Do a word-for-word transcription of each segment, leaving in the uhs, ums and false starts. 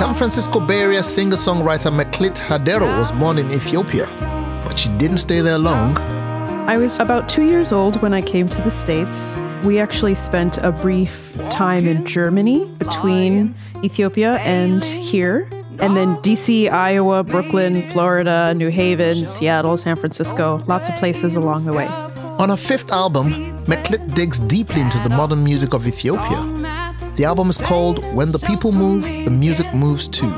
San Francisco Bay Area singer-songwriter Meklit Hadero was born in Ethiopia, but she didn't stay there long. I was about two years old when I came to the States. We actually spent a brief time in Germany between Ethiopia and here. And then D C, Iowa, Brooklyn, Florida, New Haven, Seattle, San Francisco, lots of places along the way. On her fifth album, Meklit digs deeply into the modern music of Ethiopia. The album is called When the People Move, the Music Moves Too.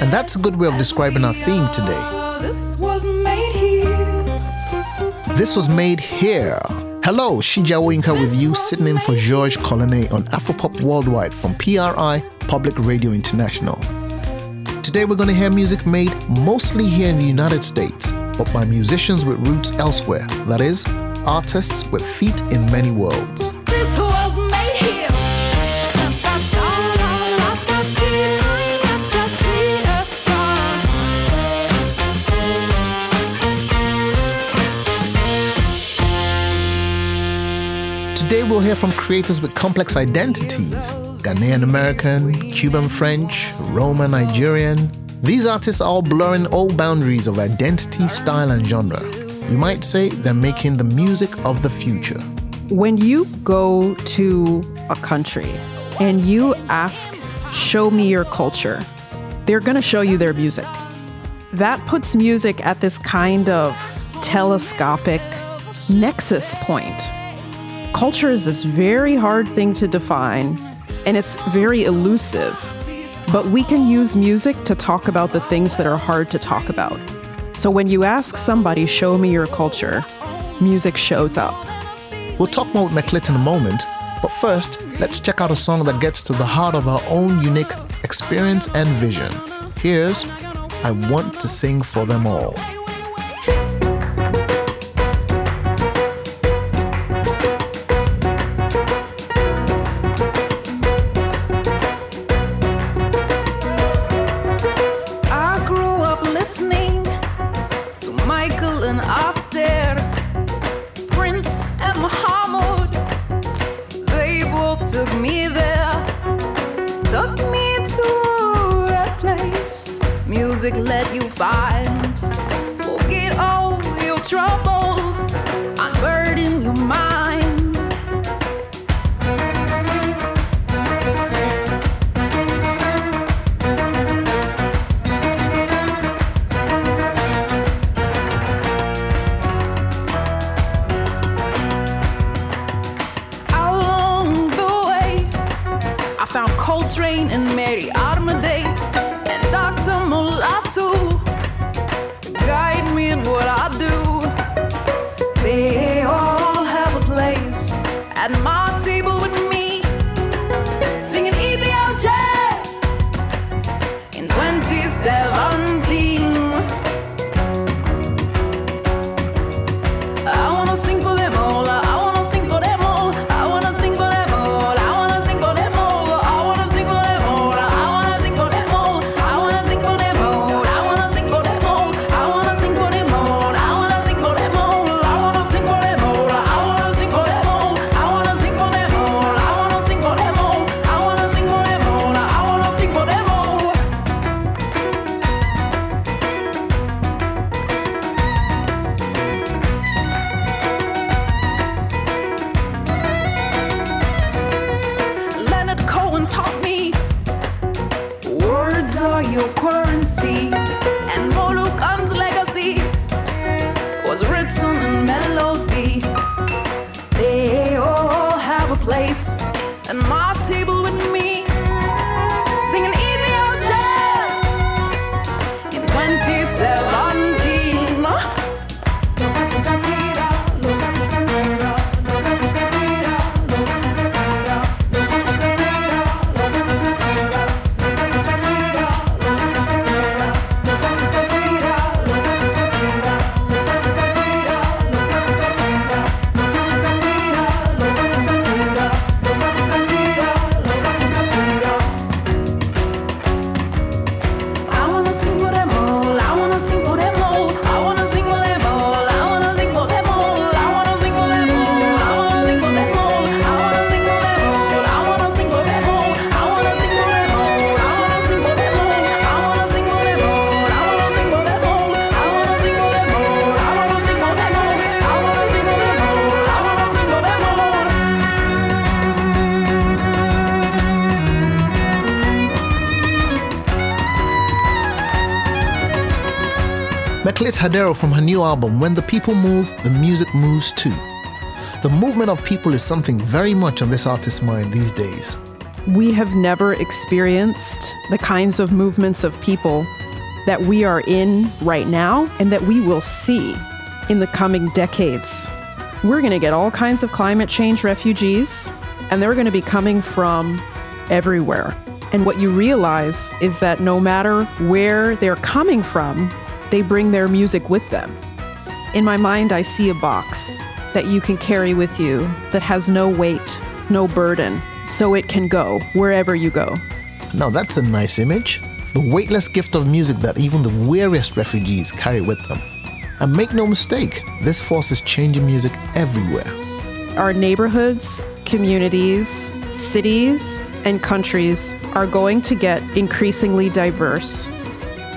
And that's a good way of describing our theme today. This was made here. This was made here. Hello, Shija Winka with you, sitting in for Georges Colonnais on Afropop Worldwide from P R I, Public Radio International. Today we're going to hear music made mostly here in the United States, but by musicians with roots elsewhere, that is, artists with feet in many worlds. Today we'll hear from creators with complex identities, Ghanaian American, Cuban French, Roma Nigerian. These artists are all blurring all boundaries of identity, style and genre. You might say they're making the music of the future. When you go to a country and you ask, show me your culture, they're going to show you their music. That puts music at this kind of telescopic nexus point. Culture is this very hard thing to define, and it's very elusive. But we can use music to talk about the things that are hard to talk about. So when you ask somebody, show me your culture, music shows up. We'll talk more with Meklit in a moment, but first, let's check out a song that gets to the heart of our own unique experience and vision. Here's I Want to Sing for Them All. Let you find, forget all your trouble, unburden your mind. Along the way, I found Coltrane and Mary Armadale. Mulatu, guide me in what I do. They all have a place at my table with me, singing Ethio jazz in twenty seventeen. I wanna sing for them all. I wanna sing for them all. I wanna sing for them all. I wanna sing for them all. I wanna sing for them all. I wanna sing for them all. Meklit Hadero from her new album, When the People Move, the Music Moves Too. The movement of people is something very much on this artist's mind these days. We have never experienced the kinds of movements of people that we are in right now and that we will see in the coming decades. We're going to get all kinds of climate change refugees, and they're going to be coming from everywhere. And what you realize is that no matter where they're coming from, they bring their music with them. In my mind, I see a box that you can carry with you that has no weight, no burden, so it can go wherever you go. Now that's a nice image. The weightless gift of music that even the weariest refugees carry with them. And make no mistake, this force is changing music everywhere. Our neighborhoods, communities, cities, and countries are going to get increasingly diverse.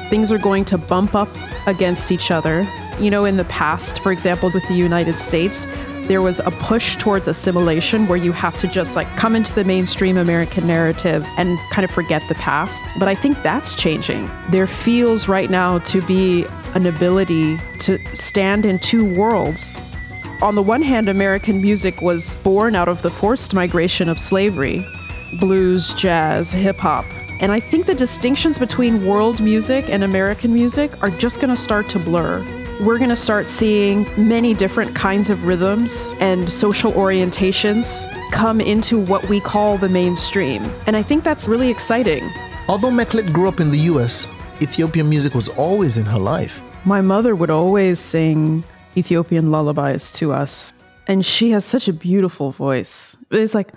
Things are going to bump up against each other. You know, in the past, for example, with the United States, there was a push towards assimilation where you have to just like come into the mainstream American narrative and kind of forget the past. But I think that's changing. There feels right now to be an ability to stand in two worlds. On the one hand, American music was born out of the forced migration of slavery, blues, jazz, hip hop. And I think the distinctions between world music and American music are just going to start to blur. We're going to start seeing many different kinds of rhythms and social orientations come into what we call the mainstream. And I think that's really exciting. Although Meklit grew up in the U S, Ethiopian music was always in her life. My mother would always sing Ethiopian lullabies to us. And she has such a beautiful voice. It's like,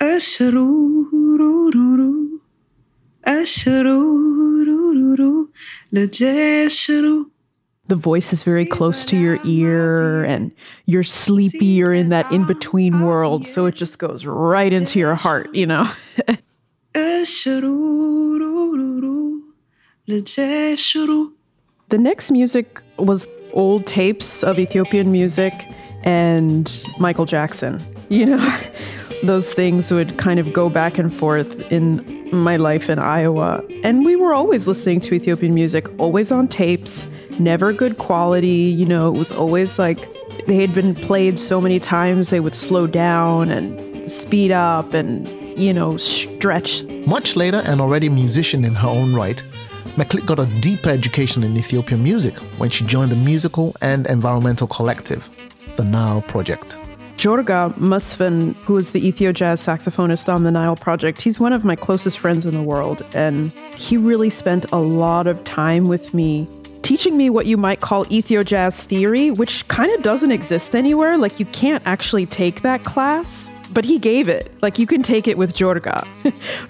Ashurururu, Ashurururu. The voice is very close to your ear, and you're sleepy, you're in that in-between world, so it just goes right into your heart, you know. The next music was old tapes of Ethiopian music and Michael Jackson, you know. Those things would kind of go back and forth in my life in Iowa. And we were always listening to Ethiopian music, always on tapes, never good quality. You know, it was always like they had been played so many times, they would slow down and speed up and, you know, stretch. Much later, and already a musician in her own right, Meklit got a deeper education in Ethiopian music when she joined the musical and environmental collective, The Nile Project. Jorga Musfen, who is the Ethio jazz saxophonist on The Nile Project, he's one of my closest friends in the world, and he really spent a lot of time with me teaching me what you might call Ethio jazz theory, which kind of doesn't exist anywhere. Like, you can't actually take that class, but he gave it. Like, you can take it with Jorga,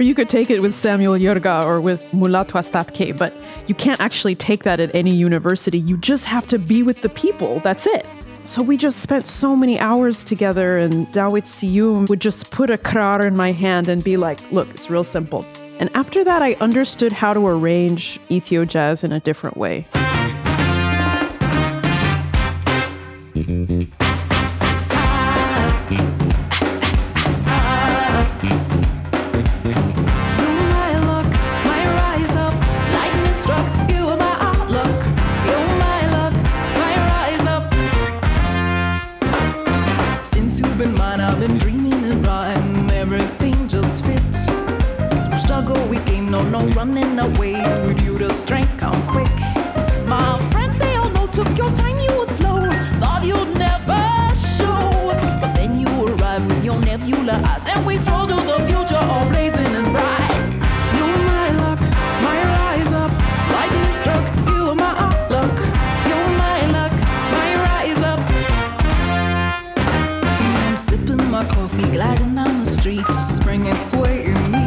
or you could take it with Samuel Jorga or with Mulatu Astatke, but you can't actually take that at any university. You just have to be with the people. That's it. So we just spent so many hours together, and Dawit Siyum would just put a krar in my hand and be like, look, it's real simple. And after that, I understood how to arrange Ethio jazz in a different way. Running away with you, the strength come quick. My friends, they all know, took your time, you were slow. Thought you'd never show. But then you arrived with your nebula eyes, and we strolled to the future, all blazing and bright. You're my luck, my rise up. Lightning struck, you are my outlook. You're my luck, my rise up. I'm sipping my coffee, gliding down the street, spring and sway in me.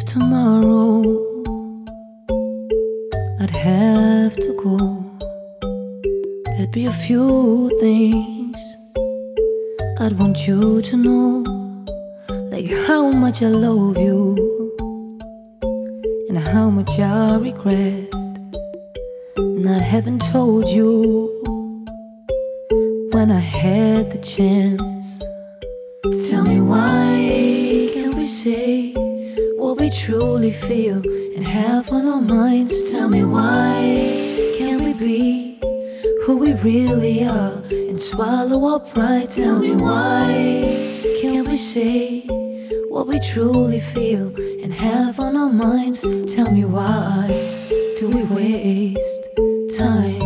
if tomorrow I'd have to go, there'd be a few things I'd want you to know, like how much I love you and how much I regret not having told you when I had the chance. Tell me why can't we say what we truly feel and have on our minds? Tell me why can't we be who we really are and swallow our pride? Tell me why can't we say what we truly feel and have on our minds? Tell me why do we waste time?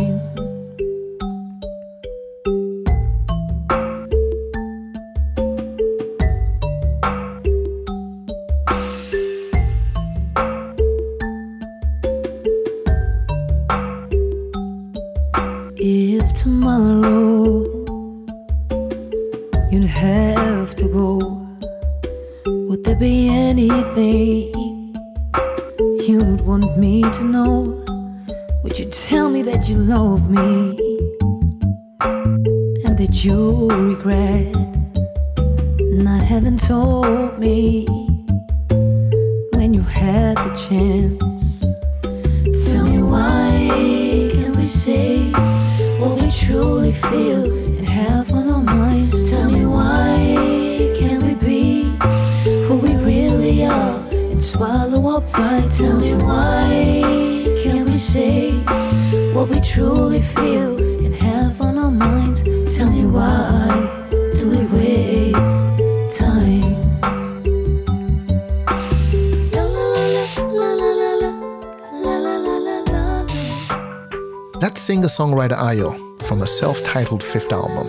Songwriter Ayo from her self-titled fifth album.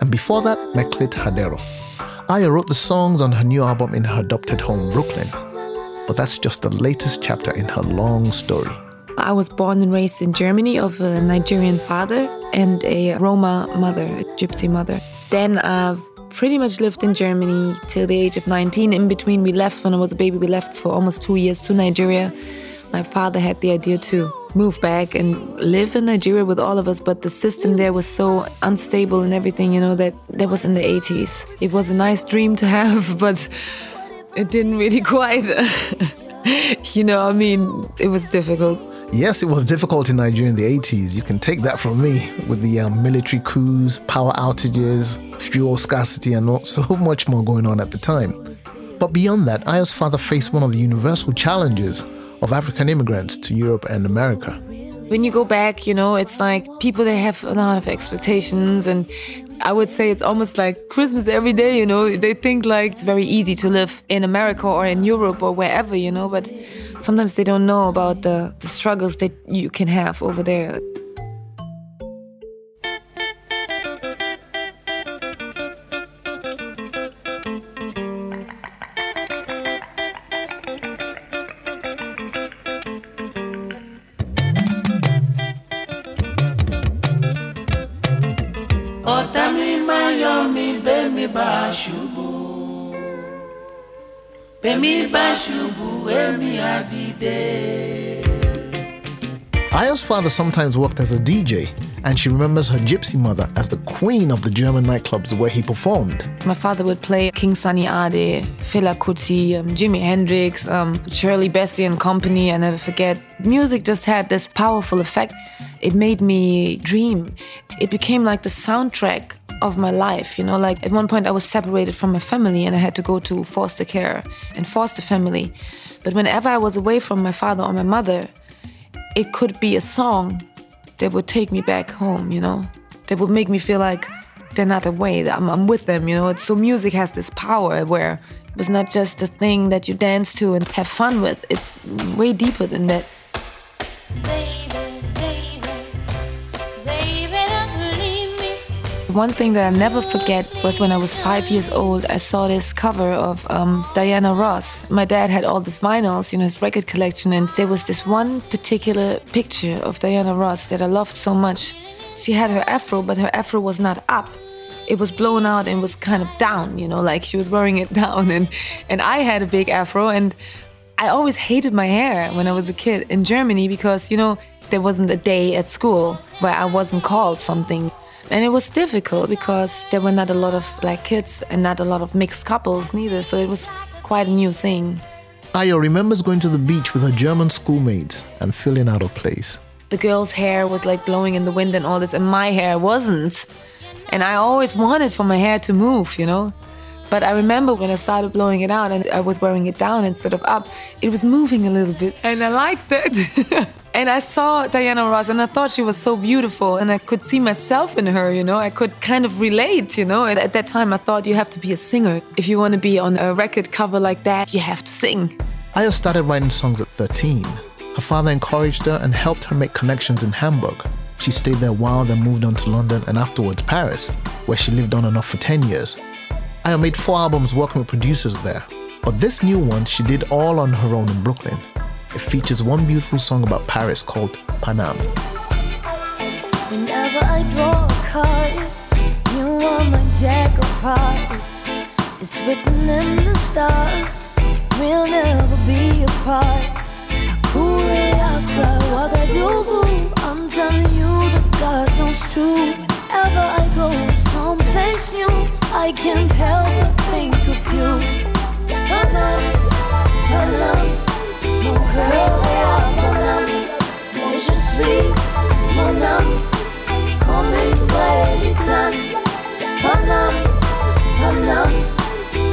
And before that, Meklit Hadero. Ayo wrote the songs on her new album in her adopted home, Brooklyn. But that's just the latest chapter in her long story. I was born and raised in Germany of a Nigerian father and a Roma mother, a gypsy mother. Then I've pretty much lived in Germany till the age of nineteen. In between, we left. When I was a baby, we left for almost two years to Nigeria. My father had the idea to move back and live in Nigeria with all of us, but the system there was so unstable and everything, you know, that that was in the eighties. It was a nice dream to have, but it didn't really quite, you know, I mean, it was difficult. Yes, it was difficult in Nigeria in the eighties. You can take that from me, with the um, military coups, power outages, fuel scarcity, and all, so much more going on at the time. But beyond that, Ayo's father faced one of the universal challenges of African immigrants to Europe and America. When you go back, you know, it's like people, they have a lot of expectations, and I would say it's almost like Christmas every day, you know. They think like it's very easy to live in America or in Europe or wherever, you know, but sometimes they don't know about the, the struggles that you can have over there. Ayo's father sometimes worked as a D J, and she remembers her gypsy mother as the queen of the German nightclubs where he performed. My father would play King Sunny Ade, Fela Kuti, um, Jimi Hendrix, um, Shirley Bassey and company, I never forget. Music just had this powerful effect. It made me dream. It became like the soundtrack of my life, you know, like at one point I was separated from my family and I had to go to foster care and foster family. But whenever I was away from my father or my mother, it could be a song that would take me back home, you know, that would make me feel like they're not away, that I'm, I'm with them, you know. It's, so music has this power where it was not just a thing that you dance to and have fun with. It's way deeper than that. One thing that I never forget was when I was five years old, I saw this cover of um, Diana Ross. My dad had all these vinyls, you know, his record collection, and there was this one particular picture of Diana Ross that I loved so much. She had her afro, but her afro was not up. It was blown out and was kind of down, you know, like she was wearing it down. And, and I had a big afro, and I always hated my hair when I was a kid in Germany because, you know, there wasn't a day at school where I wasn't called something. And it was difficult because there were not a lot of black kids and not a lot of mixed couples neither, so it was quite a new thing. Ayo remembers going to the beach with her German schoolmates and feeling out of place. The girls' hair was like blowing in the wind and all this, and my hair wasn't. And I always wanted for my hair to move, you know. But I remember when I started blowing it out and I was wearing it down instead of up, it was moving a little bit, and I liked it. And I saw Diana Ross and I thought she was so beautiful and I could see myself in her, you know. I could kind of relate, you know. And at that time I thought you have to be a singer. If you want to be on a record cover like that, you have to sing. Ayo started writing songs at thirteen. Her father encouraged her and helped her make connections in Hamburg. She stayed there a while, then moved on to London and afterwards Paris, where she lived on and off for ten years. Ayo made four albums working with producers there, but this new one she did all on her own in Brooklyn. It features one beautiful song about Paris called Panam. Whenever I draw a card, you are my jack of hearts. It's written in the stars, we'll never be apart. I'm telling you that God knows true. Whenever I go someplace new, I can't help but think of you. Panam, Panam, mon cœur est à Panam, mais je suis mon âme comme une vraie gitane. Panam, Panam,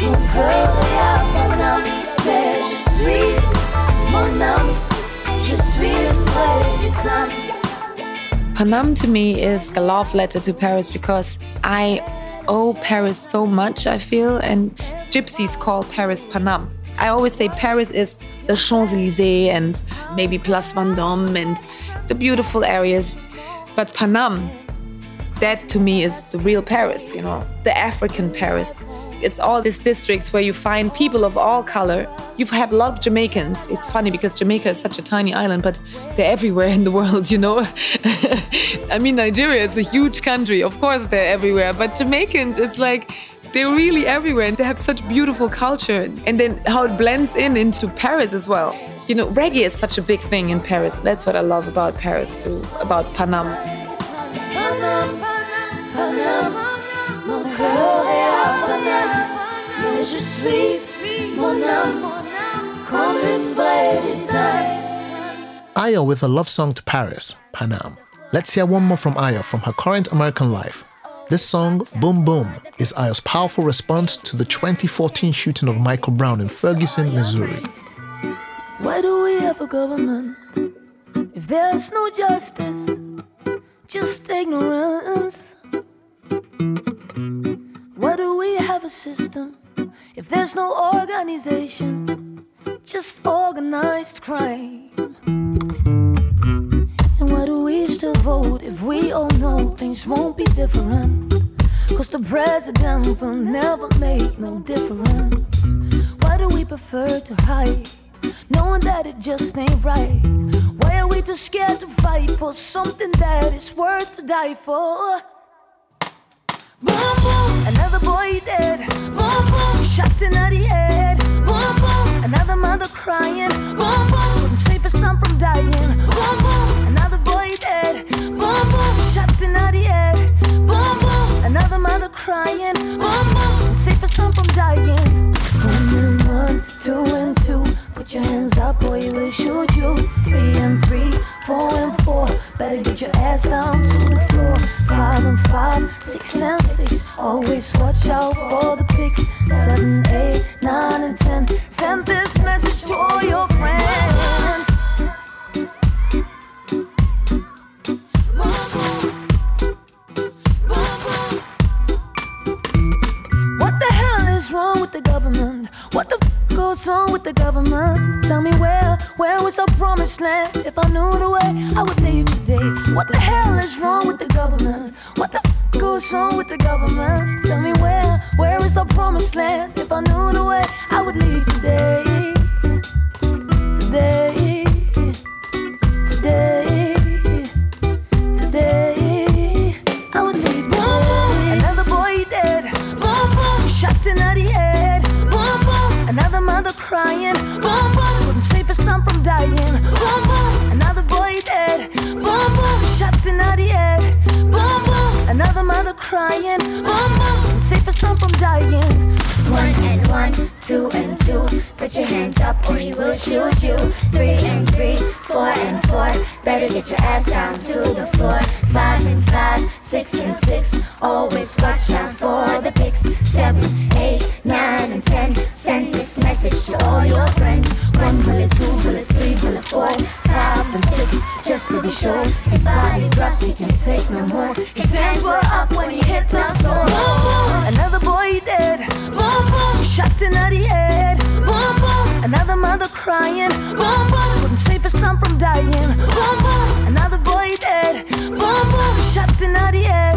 mon cœur est à Panam, mais je suis mon âme, je suis une vraie gitane. Panam to me is a love letter to Paris because I owe Paris so much, I feel, and gypsies call Paris Panam. I always say Paris is the Champs-Élysées and maybe Place Vendôme and the beautiful areas. But Panam, that to me is the real Paris, you know, the African Paris. It's all these districts where you find people of all color. You have a lot of Jamaicans. It's funny because Jamaica is such a tiny island, but they're everywhere in the world, you know. I mean, Nigeria is a huge country. Of course, they're everywhere. But Jamaicans, it's like they're really everywhere and they have such beautiful culture. And then how it blends in into Paris as well. You know, reggae is such a big thing in Paris. That's what I love about Paris too, about Panam. Panam, Panam, mon cœur est à Panam, mais je suis mon âme, comme une vraie gitane. Ayo with a love song to Paris, Panam. Let's hear one more from Ayo from her current American life. This song, Boom Boom, is Ayo's powerful response to the twenty fourteen shooting of Michael Brown in Ferguson, Missouri. Why do we have a government if there's no justice, just ignorance? Why do we have a system if there's no organization, just organized crime? And why do we still vote if we all know things won't be different? Cause the president will never make no difference. Why do we prefer to hide, knowing that it just ain't right? Why are we too scared to fight for something that is worth to die for? Boom, boom, another boy dead. Boom, boom, shot in the head. Boom, boom, another mother crying. Boom, boom, couldn't save her son from dying. Boom, boom, another boy dead. Boom, boom, shot in the head. Boom, boom, another mother crying. Boom, boom, couldn't save her son from dying. One and one, two and two. Put your hands up or we will shoot you. Three and three, four and four. Better get your ass down to the floor. Five and five, six and six. Always watch out for the pics. Seven, eight, nine and ten. Send this message to all your friends. What the hell is wrong with the government? What the f*** goes on with the government? Tell me where, where was our promised land? If I knew the way, I would leave today. What the hell is wrong with the government? What the f*** goes on with the government? Tell me where, where is our promised land? If I knew the way, I would leave today. Today, today, today, I would leave today. Another boy dead, boom boom, shot in the head. Another mother crying, boom boom, couldn't son from dying. Boom boom, another boy dead. Boom boom, shot in the head. Boom boom, another mother crying. Boom boom, save a son from dying. One and one, two and two. Put your hands up or he will shoot you. Three and three, four and four. Better get your ass down to the floor. Five and five, six and six. Always watch out for the pics. Seven, eight, nine and ten. Send this message to all your friends. One bullet, two bullets, three bullets, four. Five and six, just to be sure. His body drops, he can take no more. His hands were up when he hit the floor. Boom, boom, another boy dead. Boom, boom, shot in the head. Boom, boom, another mother crying. Boom, boom, wouldn't save her son from dying. Boom, boom, another boy dead. Boom, boom, shot in the head.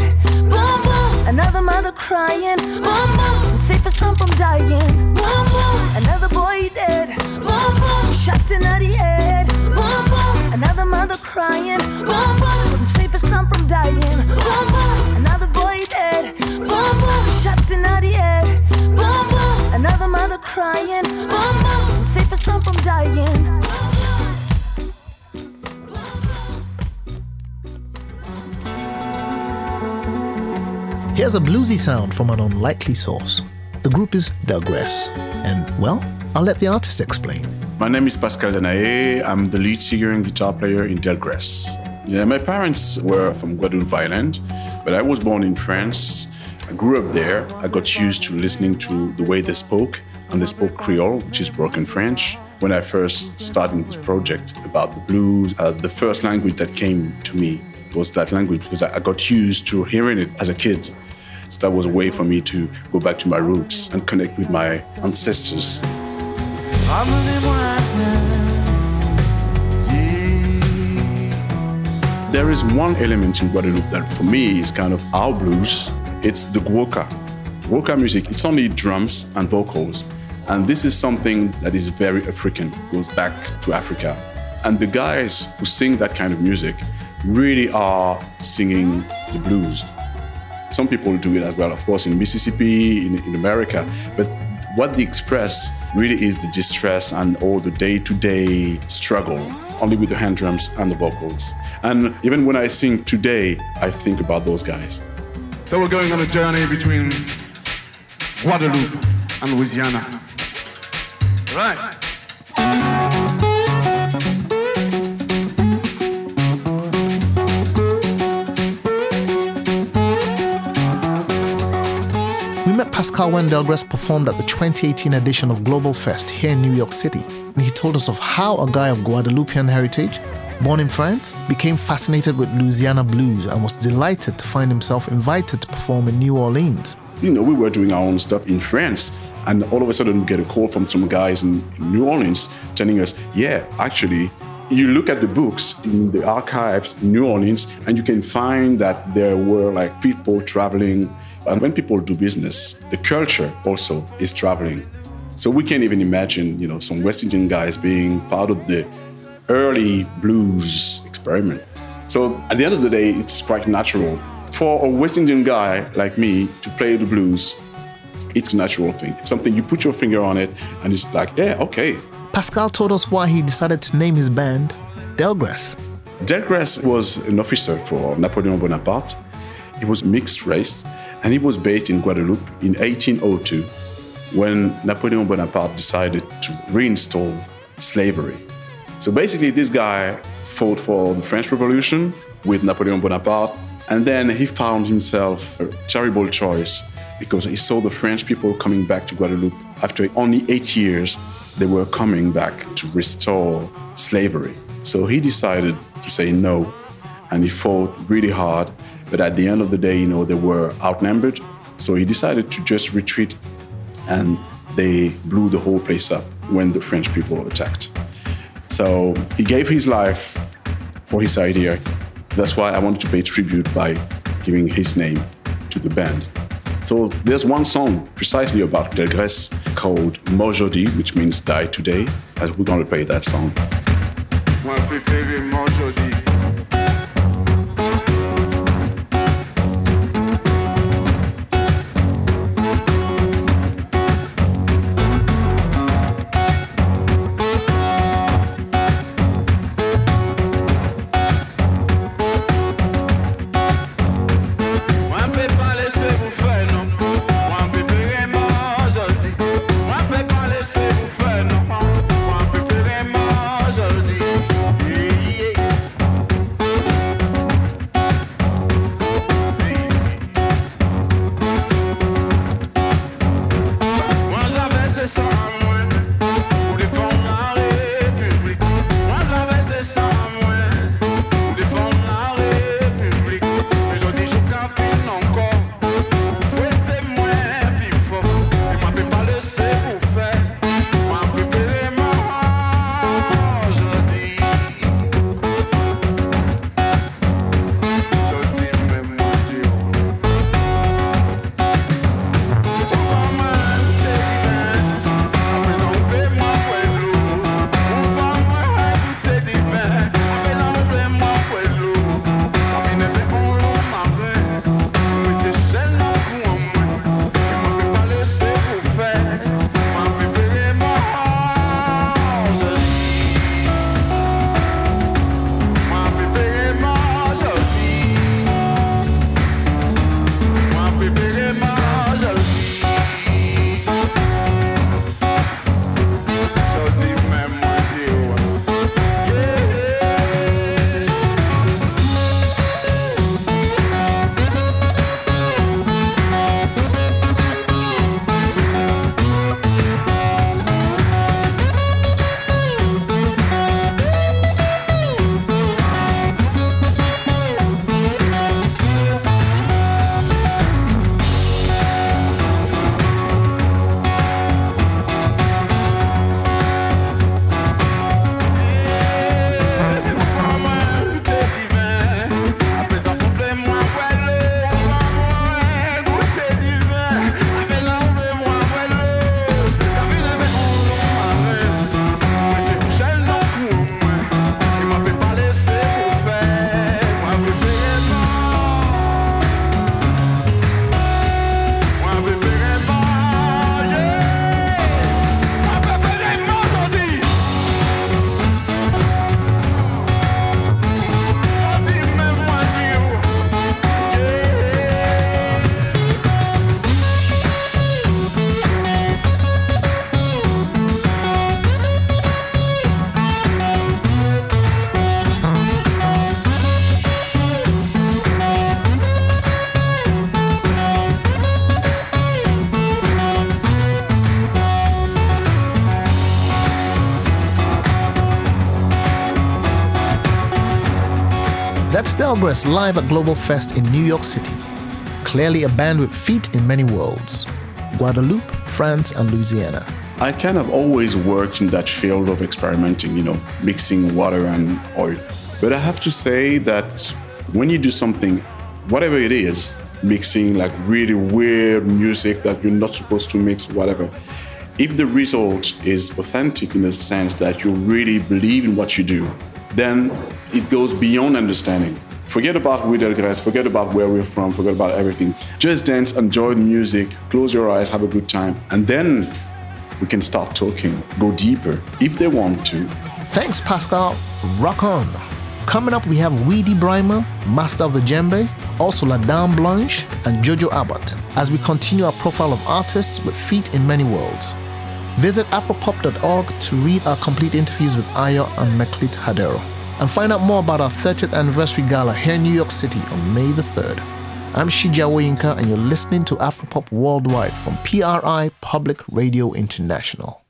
Boom, boom, another mother crying. Boom, boom, wouldn't save her son from dying. Boom, boom, another boy dead. Boom, boom, shot in the head. Boom, boom, another mother crying. Boom, boom, wouldn't save her son from dying. Boom, boom, another boy dead. Boom, boom, shot in the head. Boom, boom, another mother crying. Boom, boom, save her son from dying. Here's a bluesy sound from an unlikely source. The group is Delgres, and well, I'll let the artist explain. My name is Pascal Danae. I'm the lead singer and guitar player in Delgres. Yeah, my parents were from Guadeloupe Island, but I was born in France. I grew up there. I got used to listening to the way they spoke, and they spoke Creole, which is broken French. When I first started this project about the blues, uh, the first language that came to me was that language, because I got used to hearing it as a kid. So that was a way for me to go back to my roots and connect with my ancestors. There is one element in Guadeloupe that for me is kind of our blues. It's the guoka. Guoka music, it's only drums and vocals. And this is something that is very African, goes back to Africa. And the guys who sing that kind of music really are singing the blues. Some people do it as well, of course, in Mississippi, in, in America. But what they express really is the distress and all the day-to-day struggle, only with the hand drums and the vocals. And even when I sing today, I think about those guys. So we're going on a journey between Guadeloupe and Louisiana. Right. We met Pascal when Delgres performed at the twenty eighteen edition of Global Fest here in New York City, and he told us of how a guy of Guadeloupean heritage, born in France, became fascinated with Louisiana blues and was delighted to find himself invited to perform in New Orleans. You know, we were doing our own stuff in France, and all of a sudden we get a call from some guys in New Orleans telling us, yeah, actually, you look at the books in the archives in New Orleans and you can find that there were like people traveling. And when people do business, the culture also is traveling. So we can't even imagine, you know, some West Indian guys being part of the early blues experiment. So at the end of the day, it's quite natural. For a West Indian guy like me to play the blues, it's a natural thing. It's something you put your finger on it and it's like, yeah, okay. Pascal told us why he decided to name his band Delgres. Delgres was an officer for Napoleon Bonaparte. He was mixed race and he was based in Guadeloupe in eighteen oh two when Napoleon Bonaparte decided to reinstall slavery. So basically, this guy fought for the French Revolution with Napoleon Bonaparte, and then he found himself a terrible choice because he saw the French people coming back to Guadeloupe. After only eight years, they were coming back to restore slavery. So he decided to say no, and he fought really hard. But at the end of the day, you know, they were outnumbered. So he decided to just retreat, and they blew the whole place up when the French people attacked. So he gave his life for his idea. That's why I wanted to pay tribute by giving his name to the band. So there's one song precisely about Delgres called Mojodi, which means die today, and we're going to play that song. Delgres live at Global Fest in New York City, clearly a band with feet in many worlds, Guadeloupe, France and Louisiana. I kind of always worked in that field of experimenting, you know, mixing water and oil. But I have to say that when you do something, whatever it is, mixing like really weird music that you're not supposed to mix, whatever, if the result is authentic in the sense that you really believe in what you do, then it goes beyond understanding. Forget about Delgres, forget about where we're from, forget about everything. Just dance, enjoy the music, close your eyes, have a good time, and then we can start talking, go deeper, if they want to. Thanks, Pascal. Rock on. Coming up, we have Widi Braima, master of the djembe, also La Dame Blanche, and Jojo Abbott, as we continue our profile of artists with feet in many worlds. Visit afropop dot org to read our complete interviews with Ayo and Meklit Hadero, and find out more about our thirtieth anniversary gala here in New York City on May the third. I'm Shija Winka, and you're listening to Afropop Worldwide from P R I, Public Radio International.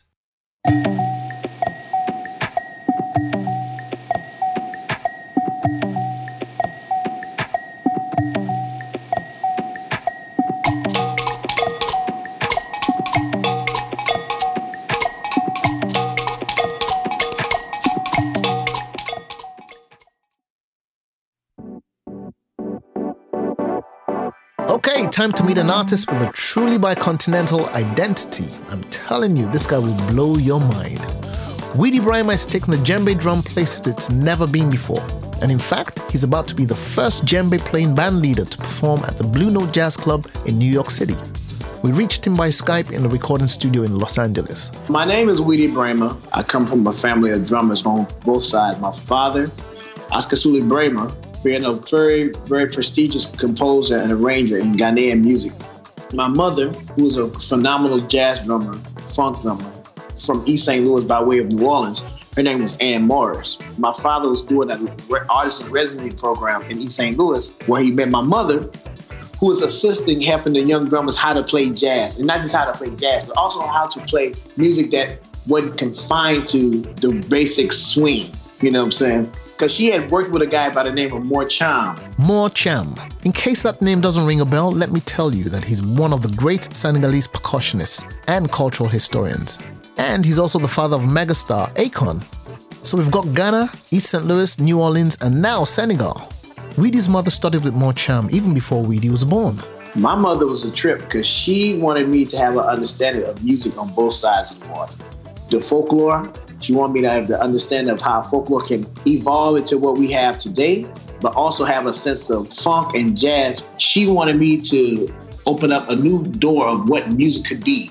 Time to meet an artist with a truly bicontinental identity. I'm telling you, this guy will blow your mind. Widi Braima is taking the djembe drum places it's never been before. And in fact, he's about to be the first djembe playing band leader to perform at the Blue Note Jazz Club in New York City. We reached him by Skype in a recording studio in Los Angeles. My name is Widi Braima. I come from a family of drummers on both sides. My father, Oscar Suli Braima, being a very, very prestigious composer and arranger in Ghanaian music. My mother, who is a phenomenal jazz drummer, funk drummer, from East Saint Louis by way of New Orleans, her name was Ann Morris. My father was doing an artist in residency program in East Saint Louis where he met my mother, who was assisting helping the young drummers how to play jazz, and not just how to play jazz, but also how to play music that wasn't confined to the basic swing, you know what I'm saying? Because she had worked with a guy by the name of Moor Cham. Moor Cham. In case that name doesn't ring a bell, let me tell you that he's one of the great Senegalese percussionists and cultural historians. And he's also the father of megastar Akon. So we've got Ghana, East Saint Louis, New Orleans, and now Senegal. Widi's mother studied with Moor Cham even before Widi was born. My mother was a trip because she wanted me to have an understanding of music on both sides of the water. The folklore, she wanted me to have the understanding of how folklore can evolve into what we have today, but also have a sense of funk and jazz. She wanted me to open up a new door of what music could be,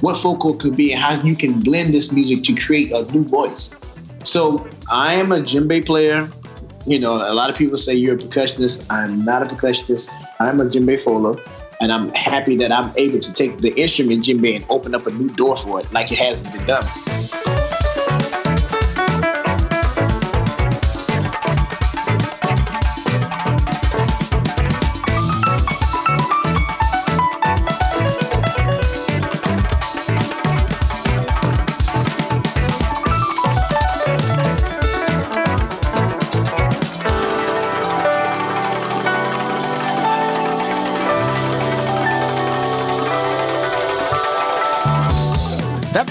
what folklore could be, and how you can blend this music to create a new voice. So I am a djembe player. You know, a lot of people say you're a percussionist. I'm not a percussionist. I'm a djembe folo. And I'm happy that I'm able to take the instrument djembe and open up a new door for it like it hasn't been done.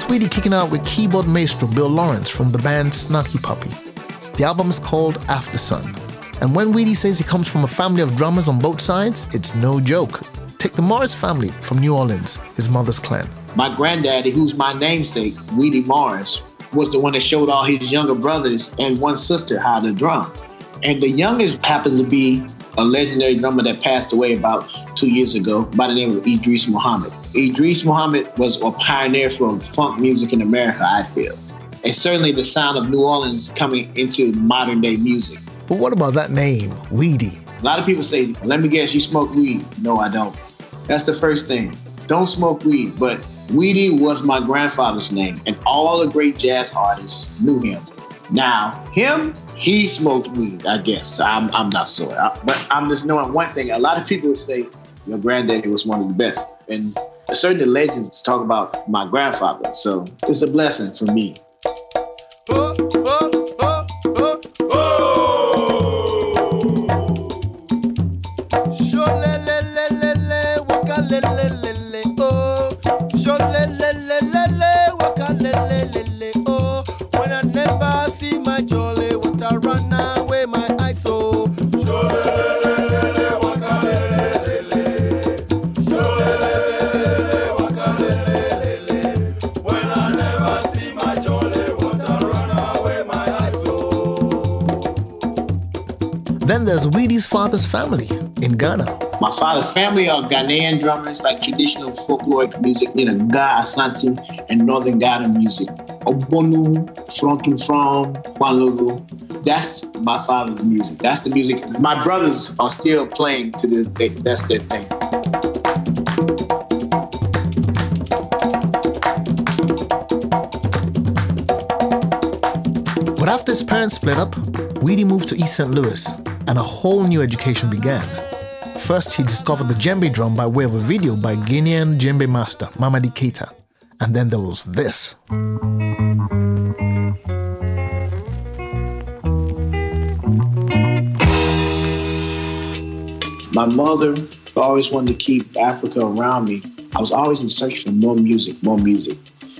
Widi kicking out with keyboard maestro Bill Lawrence from the band Snarky Puppy. The album is called After Sun. And when Widi says he comes from a family of drummers on both sides, it's no joke. Take the Morris family from New Orleans, his mother's clan. My granddaddy, who's my namesake, Widi Morris, was the one that showed all his younger brothers and one sister how to drum. And the youngest happens to be a legendary drummer that passed away about two years ago by the name of Idris Muhammad. Idris Muhammad was a pioneer for funk music in America, I feel. And certainly the sound of New Orleans coming into modern day music. But what about that name, Widi? A lot of people say, let me guess, you smoke weed. No, I don't. That's the first thing. Don't smoke weed. But Widi was my grandfather's name, and all the great jazz artists knew him. Now, him, he smoked weed, I guess. I'm, I'm not sure. I, but I'm just knowing one thing. A lot of people would say, your granddaddy was one of the best. And certain legends talk about my grandfather. So it's a blessing for me. Oh, oh, oh, oh, oh. Sho le le le le le, waka le le le le, oh. Sho le le le le le, waka le le le le, oh. When I never see my jolly, what I run away my eyes, oh. Sho le le le. There's Widi's father's family in Ghana. My father's family are Ghanaian drummers, like traditional folkloric music, you know, Ga, Asante, and Northern Ghana music. Obonu, Frontum From, Kwanlogo. That's my father's music. That's the music. My brothers are still playing to this day. That's their thing. But after his parents split up, Widi moved to East Saint Louis, and a whole new education began. First, he discovered the djembe drum by way of a video by Guinean djembe master, Mamadi Keita. And then there was this. My mother always wanted to keep Africa around me. I was always in search for more music, more music.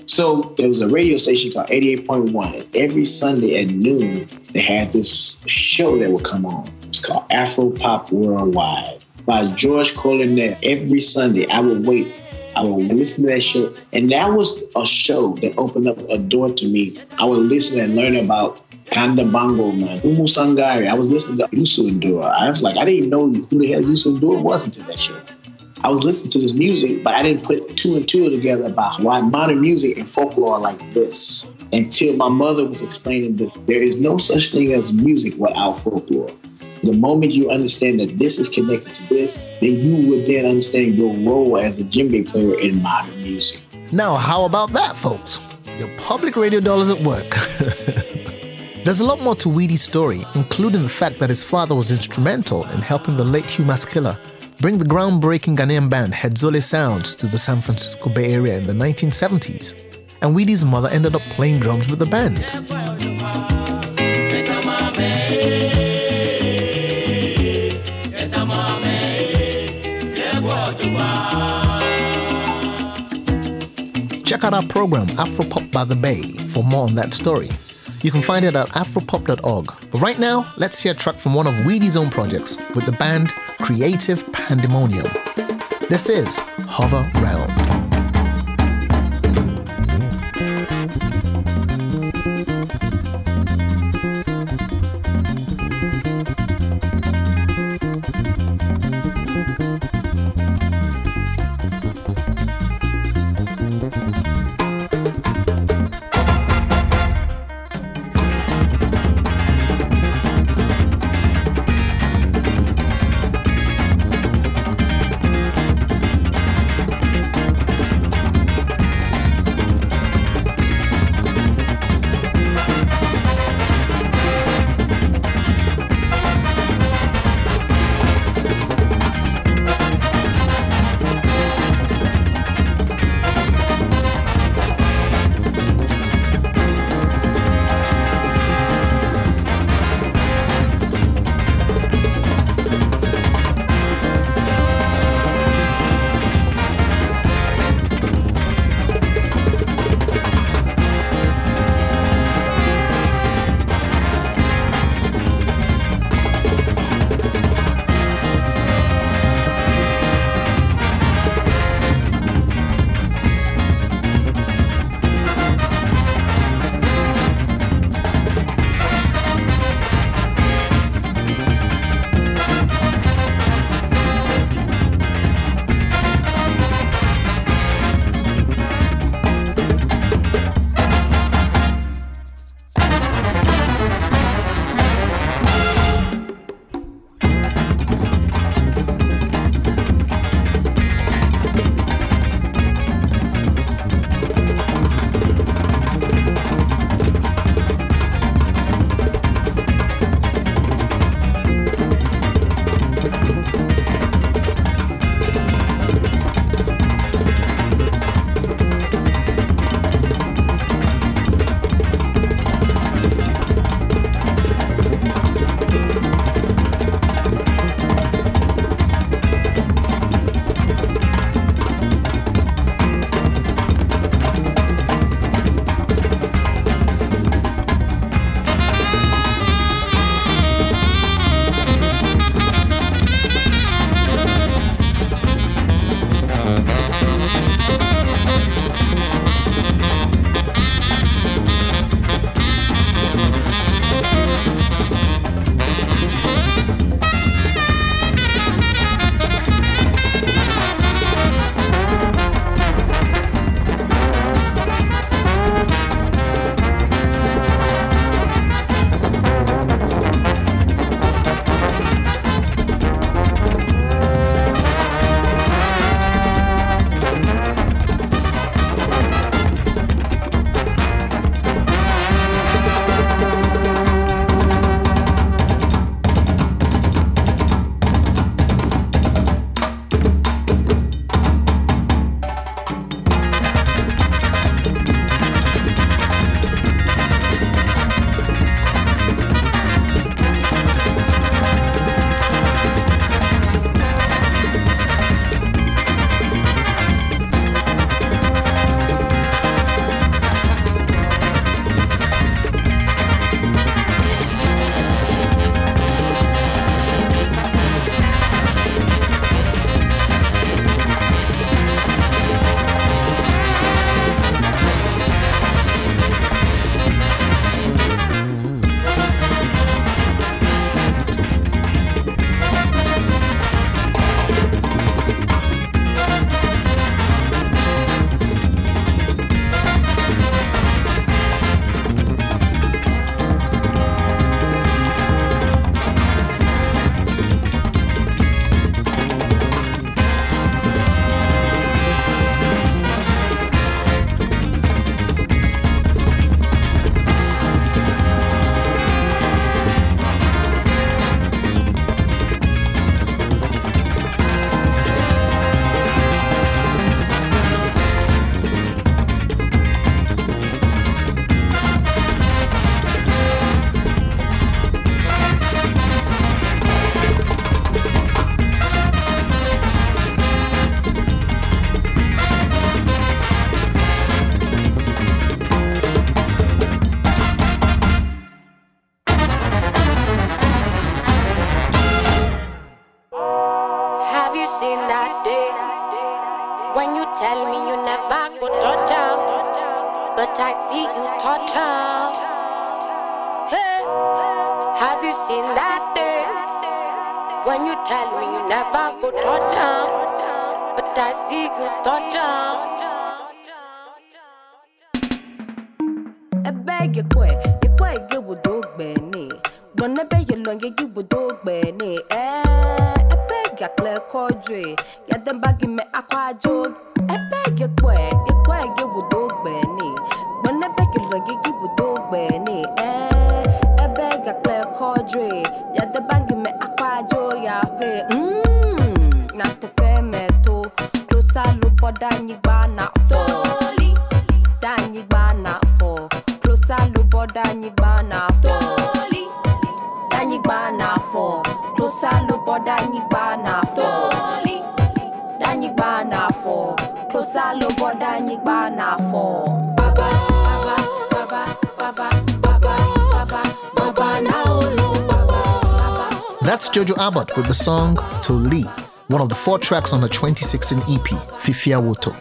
So there was a radio station called eighty-eight point one, and every Sunday at noon, they had this show that would come on. It's called Afropop Worldwide by Georges Colonnais. Every Sunday, I would wait. I would listen to that show. And that was a show that opened up a door to me. I would listen and learn about Kanda Bongo, man, Umu Sangari. I was listening to Yusu Endura. I was like, I didn't know who the hell Yusu Endura was until that show. I was listening to this music, but I didn't put two and two together about why modern music and folklore are like this until my mother was explaining that there is no such thing as music without folklore. The moment you understand that this is connected to this, then you would then understand your role as a djembe player in modern music. Now, how about that, folks? Your public radio dollars at work. There's a lot more to Widi's story, including the fact that his father was instrumental in helping the late Hugh Maskilla bring the groundbreaking Ghanaian band Hedzole Sounds to the San Francisco Bay Area in the nineteen seventies, and Widi's mother ended up playing drums with the band. Check out our program Afropop by the Bay for more on that story. You can find it at afropop dot org. But right now, let's hear a track from one of Widi's own projects with the band Creative Pandemonium. This is Hover Round. but I see you totter. Hey, have you seen that day when you tell me you never go totter, but I see you totter. A bag of quay, you quay, you would do Benny. Don't obey your longer, you would do Benny. A bag of clear cordray, yet the baggy me aqua joke. A bag of quay, you quay, you would do Benny. Don't obey your longer, you would do Benny. A bag of clear cordray, yet the baggy me aqua joke. Mmm, not the fair metal. Closer look for Danny Banner for Danny Banner for. Closer look for Danny Banner for. Bana for closer look for Danibana for Danibana for closer look for Danibana for Baba Baba Baba Baba Baba Baba. That's Jojo Abbott with the song To Lee, one of the four tracks on her twenty sixteen E P, Fifia Woto.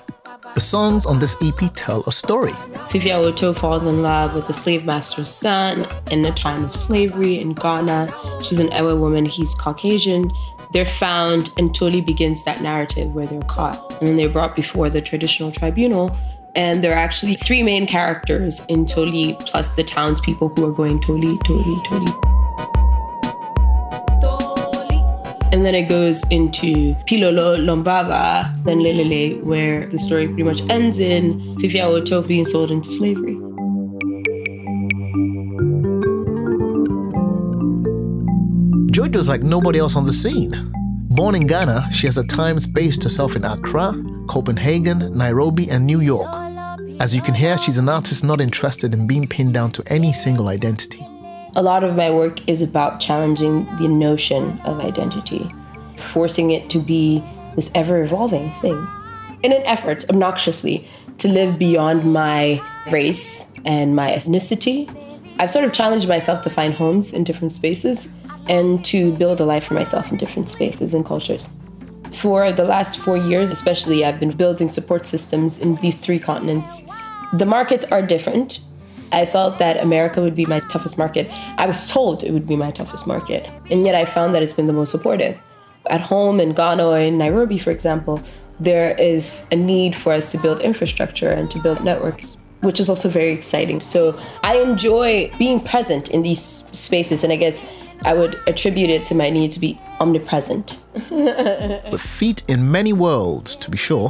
The songs on this E P tell a story. Fifia Woto falls in love with a slave master's son in the time of slavery in Ghana. She's an Ewe woman, he's Caucasian. They're found and Toli begins that narrative where they're caught. And then they're brought before the traditional tribunal. And there are actually three main characters in Toli, plus the townspeople who are going Toli, Toli, Toli. And then it goes into Pilolo, Lombaba, and Lelele, where the story pretty much ends in Fifia Woto being sold into slavery. Jojo's like nobody else on the scene. Born in Ghana, she has at times based herself in Accra, Copenhagen, Nairobi, and New York. As you can hear, she's an artist not interested in being pinned down to any single identity. A lot of my work is about challenging the notion of identity, forcing it to be this ever-evolving thing, in an effort, obnoxiously, to live beyond my race and my ethnicity. I've sort of challenged myself to find homes in different spaces and to build a life for myself in different spaces and cultures. For the last four years, especially, I've been building support systems in these three continents. The markets are different. I felt that America would be my toughest market. I was told it would be my toughest market. And yet I found that it's been the most supportive. At home in Ghana or in Nairobi, for example, there is a need for us to build infrastructure and to build networks, which is also very exciting. So I enjoy being present in these spaces. And I guess I would attribute it to my need to be omnipresent. With feet in many worlds, to be sure,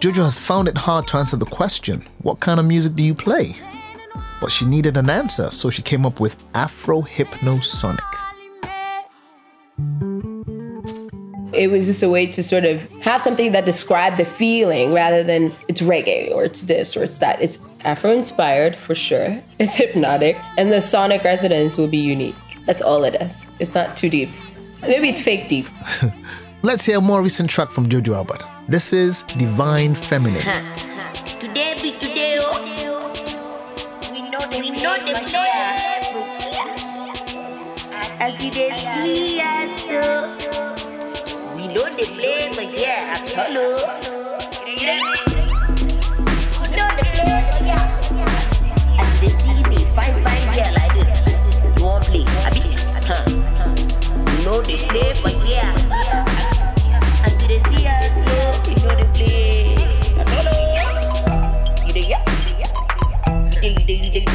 Jojo has found it hard to answer the question, what kind of music do you play? But she needed an answer, so she came up with Afro-Hypnosonic. It was just a way to sort of have something that described the feeling rather than it's reggae or it's this or it's that. It's Afro-inspired, for sure. It's hypnotic. And the sonic resonance will be unique. That's all it is. It's not too deep. Maybe it's fake deep. Let's hear a more recent track from Jojo Abbott. This is Divine Feminine. Today be today, oh. We know the player. As you they see us, so we know the play, but yeah, hello. You know the play, but yeah. As they see me, fine, fine, yeah, like this. You won't play, I mean, huh? You know the play, but yeah. As you they see us, so we know the play, hello. You they yeah. You they you they.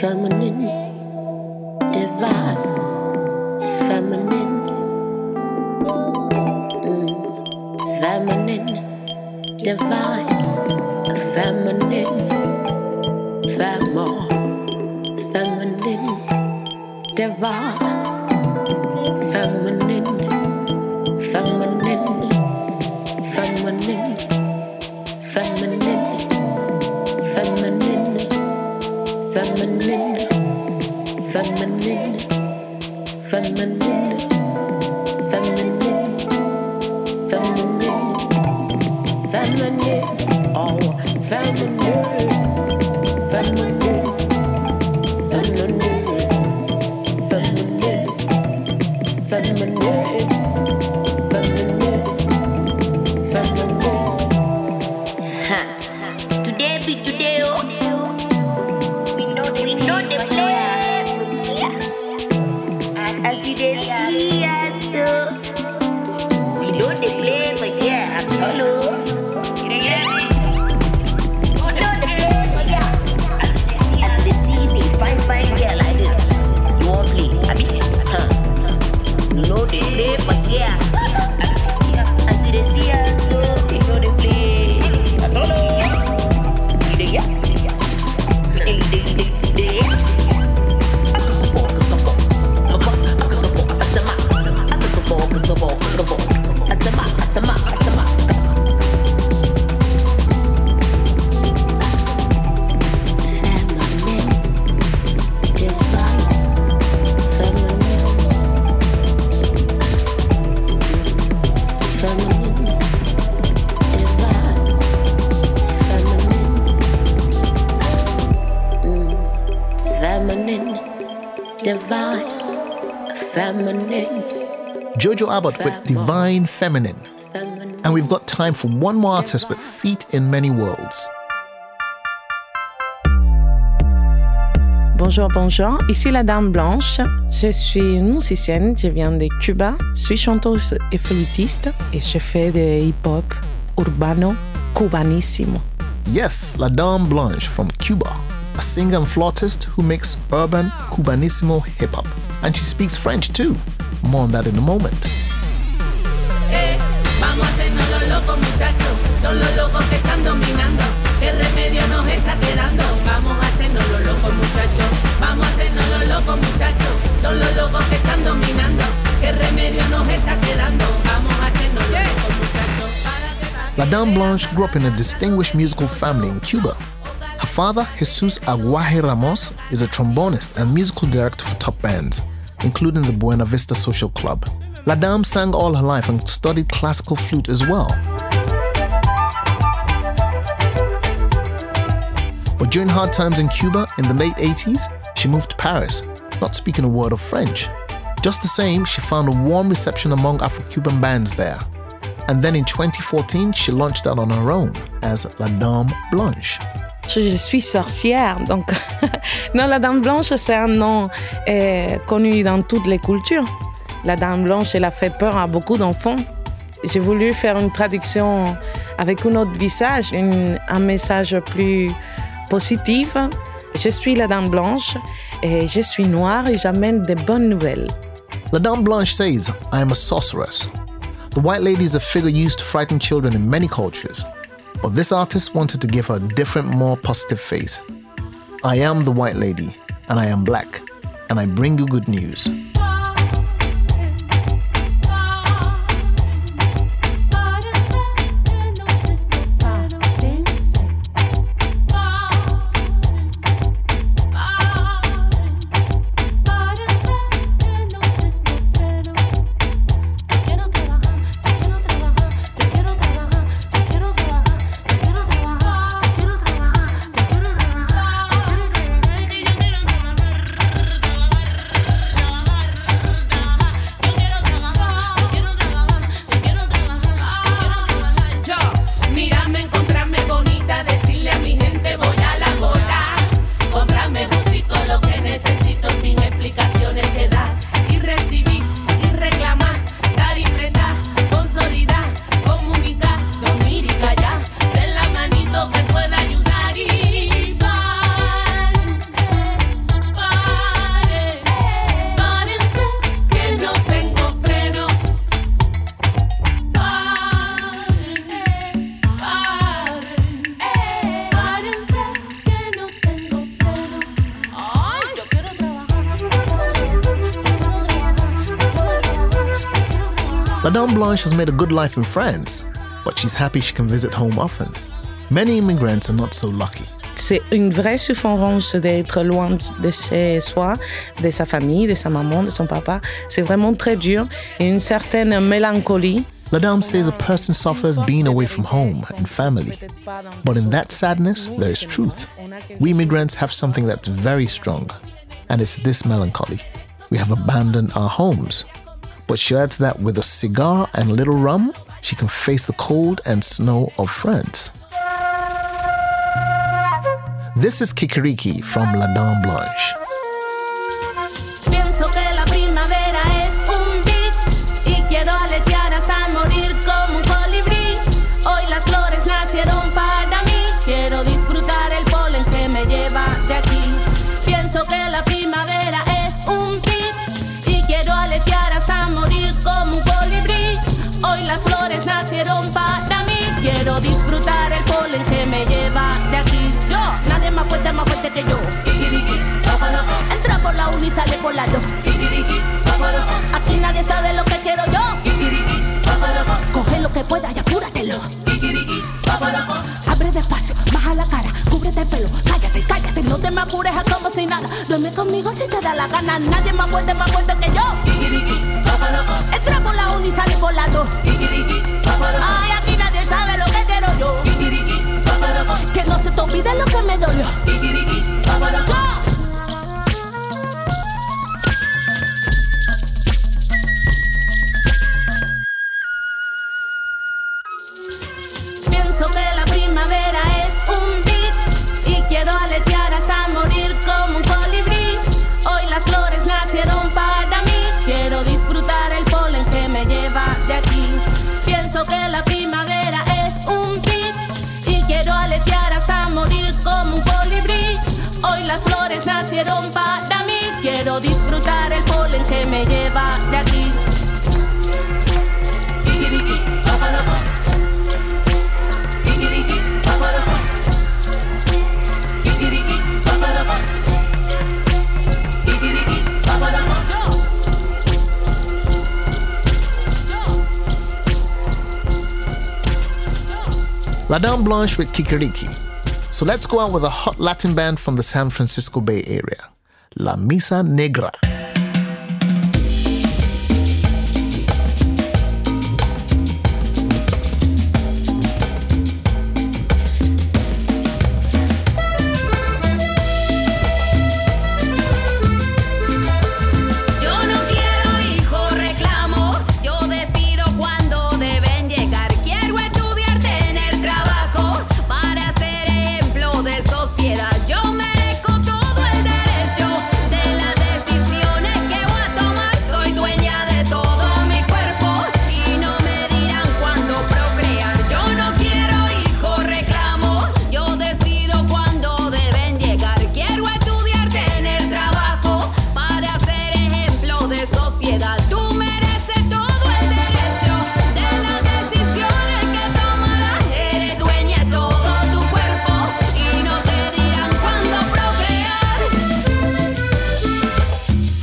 Feminine, divine, feminine, feminine, divine, feminine, feminine, divine, feminine. Femo, feminine, divine, feminine, feminine, feminine, feminine, feminine, feminine, feminine, feminine, feminine. Jojo Abbott with Divine Feminine. And we've got time for one more artist with feet in many worlds. Bonjour, bonjour. Ici La Dame Blanche. Je suis musicienne, je viens de Cuba. Je suis chanteuse et flûtiste et je fais de hip-hop urbano cubanísimo. Yes, La Dame Blanche from Cuba, a singer and flautist who makes urban cubanísimo hip-hop. And she speaks French too. More on that in a moment. Hey, vamos a hacernos los locos, muchachos. Son los locos que están dominando. El remedio nos está quedando. Vamos a hacernos los locos, muchachos. Vamos a hacernos los locos, muchachos. Son los locos que están dominando. El remedio nos está quedando. Vamos a hacernos los locos, muchachos. La Dame Blanche grew up in a distinguished musical family in Cuba. Her father, Jesus Aguaje Ramos, is a trombonist and musical director for top bands, including the Buena Vista Social Club. La Dame sang all her life and studied classical flute as well. But during hard times in Cuba in the late eighties, she moved to Paris, not speaking a word of French. Just the same, she found a warm reception among Afro-Cuban bands there. And then in twenty fourteen, she launched out on her own as La Dame Blanche. Je suis sorcière, donc non, la Dame Blanche, c'est un nom eh, connu dans toutes les cultures. La Dame Blanche, elle a fait peur à beaucoup d'enfants. J'ai voulu faire une traduction avec un autre visage, une, un message plus positif. Je suis la Dame Blanche et je suis noire et j'amène de bonnes nouvelles. La Dame Blanche says, I am a sorceress. The white lady is a figure used to frighten children in many cultures. But this artist wanted to give her a different, more positive face. I am the white lady, and I am black, and I bring you good news. Madame Blanche has made a good life in France, but she's happy she can visit home often. Many immigrants are not so lucky. C'est une vraie souffrance d'être loin de chez soi, de sa famille, de sa maman, de son papa. C'est vraiment très dur et une certaine mélancolie. La Dame says a person suffers being away from home and family. But in that sadness, there is truth. We immigrants have something that's very strong, and it's this melancholy. We have abandoned our homes. But she adds that with a cigar and a little rum, she can face the cold and snow of France. This is Kikiriki from La Dame Blanche. Disfrutar el polen que me lleva de aquí. Yo, nadie más fuerte, más fuerte que yo. Kikiriki, entra por la uno y sale por la dos. Kikiriki, aquí nadie sabe lo que quiero yo. Kikiriki, coge lo que puedas y apúratelo. Kikiriki, abre despacio, baja la cara, cúbrete el pelo. Cállate, cállate, no te me apures a como si nada. Duerme conmigo si te da la gana. Nadie más fuerte, más fuerte que yo. Kikiriki, entra por la uno y sale por la dos. Kikiriki, ay, aquí nadie sabe lo que quiero yo. Kikiriki, que no se te olvide lo que me dolió. Kikiriki, yo. Para mí quiero disfrutar el polen que me lleva de aquí. Kikiriki, paparajo. Kikiriki, paparajo. Kikiriki, paparajo. Kikiriki, paparajo. La Dame Blanche with Kikiriki. So let's go out with a hot Latin band from the San Francisco Bay Area, La Misa Negra.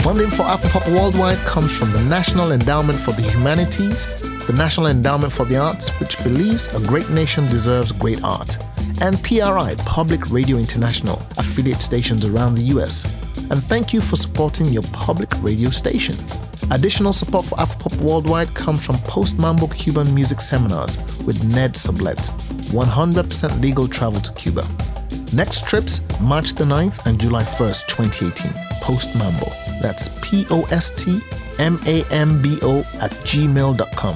Funding for Afropop Worldwide comes from the National Endowment for the Humanities, the National Endowment for the Arts, which believes a great nation deserves great art, and P R I, Public Radio International, affiliate stations around the U S. And thank you for supporting your public radio station. Additional support for Afropop Worldwide comes from post-Mambo Cuban music seminars with Ned Sublette, one hundred percent legal travel to Cuba. Next trips, March the ninth and July first, twenty eighteen, post-Mambo. That's P O S T M A M B O at gmail dot com.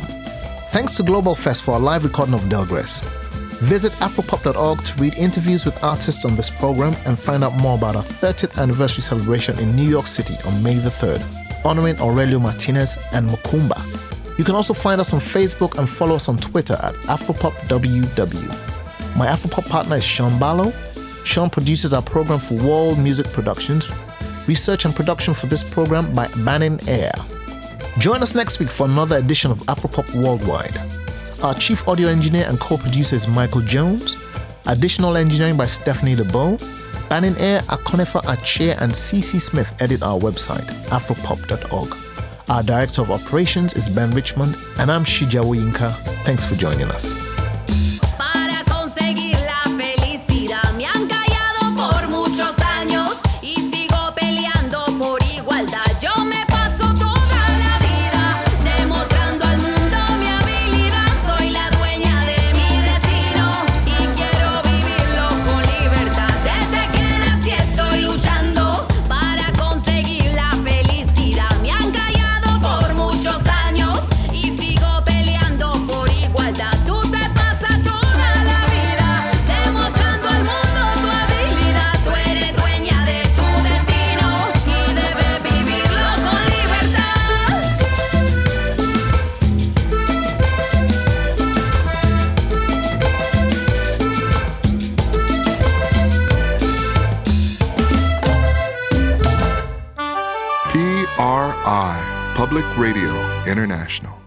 Thanks to Global Fest for a live recording of Delgres. Visit afropop dot org to read interviews with artists on this program and find out more about our thirtieth anniversary celebration in New York City on May the third, honoring Aurelio Martinez and Mukumba. You can also find us on Facebook and follow us on Twitter at AfropopWW. My Afropop partner is Sean Barlow. Sean produces our program for World Music Productions. Research and production for this program by Bannon Air. Join us next week for another edition of Afropop Worldwide. Our chief audio engineer and co-producer is Michael Jones. Additional engineering by Stephanie LeBeau. Bannon Air, Akonefa Ache, and C C Smith edit our website, afropop dot org. Our director of operations is Ben Richmond, and I'm Shija Winka. Thanks for joining us. Yo International.